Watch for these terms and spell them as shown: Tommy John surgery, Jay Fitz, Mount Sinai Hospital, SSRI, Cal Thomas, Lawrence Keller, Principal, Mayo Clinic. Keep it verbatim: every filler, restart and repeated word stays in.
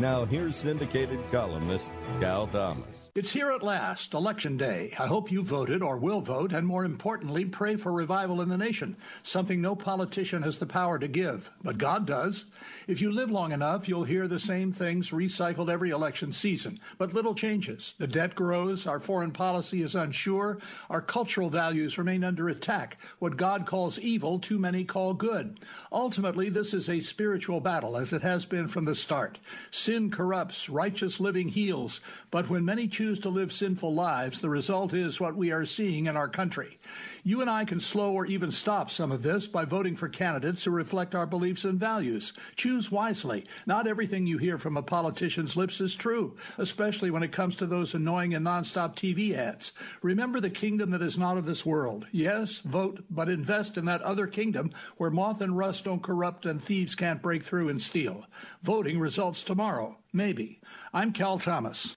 Now here's syndicated columnist Cal Thomas. It's here at last, Election Day. I hope you voted or will vote, and more importantly, pray for revival in the nation, something no politician has the power to give, but God does. If you live long enough, you'll hear the same things recycled every election season, but little changes. The debt grows, our foreign policy is unsure, our cultural values remain under attack. What God calls evil, too many call good. Ultimately, this is a spiritual battle, as it has been from the start. Sin corrupts, righteous living heals, but when many choose to live sinful lives, the result is what we are seeing in our country. You and I can slow or even stop some of this by voting for candidates who reflect our beliefs and values. Choose wisely. Not everything you hear from a politician's lips is true, especially when it comes to those annoying and nonstop T V ads. Remember the kingdom that is not of this world. Yes, vote, but invest in that other kingdom where moth and rust don't corrupt and thieves can't break through and steal. Voting results tomorrow, maybe. I'm Cal Thomas.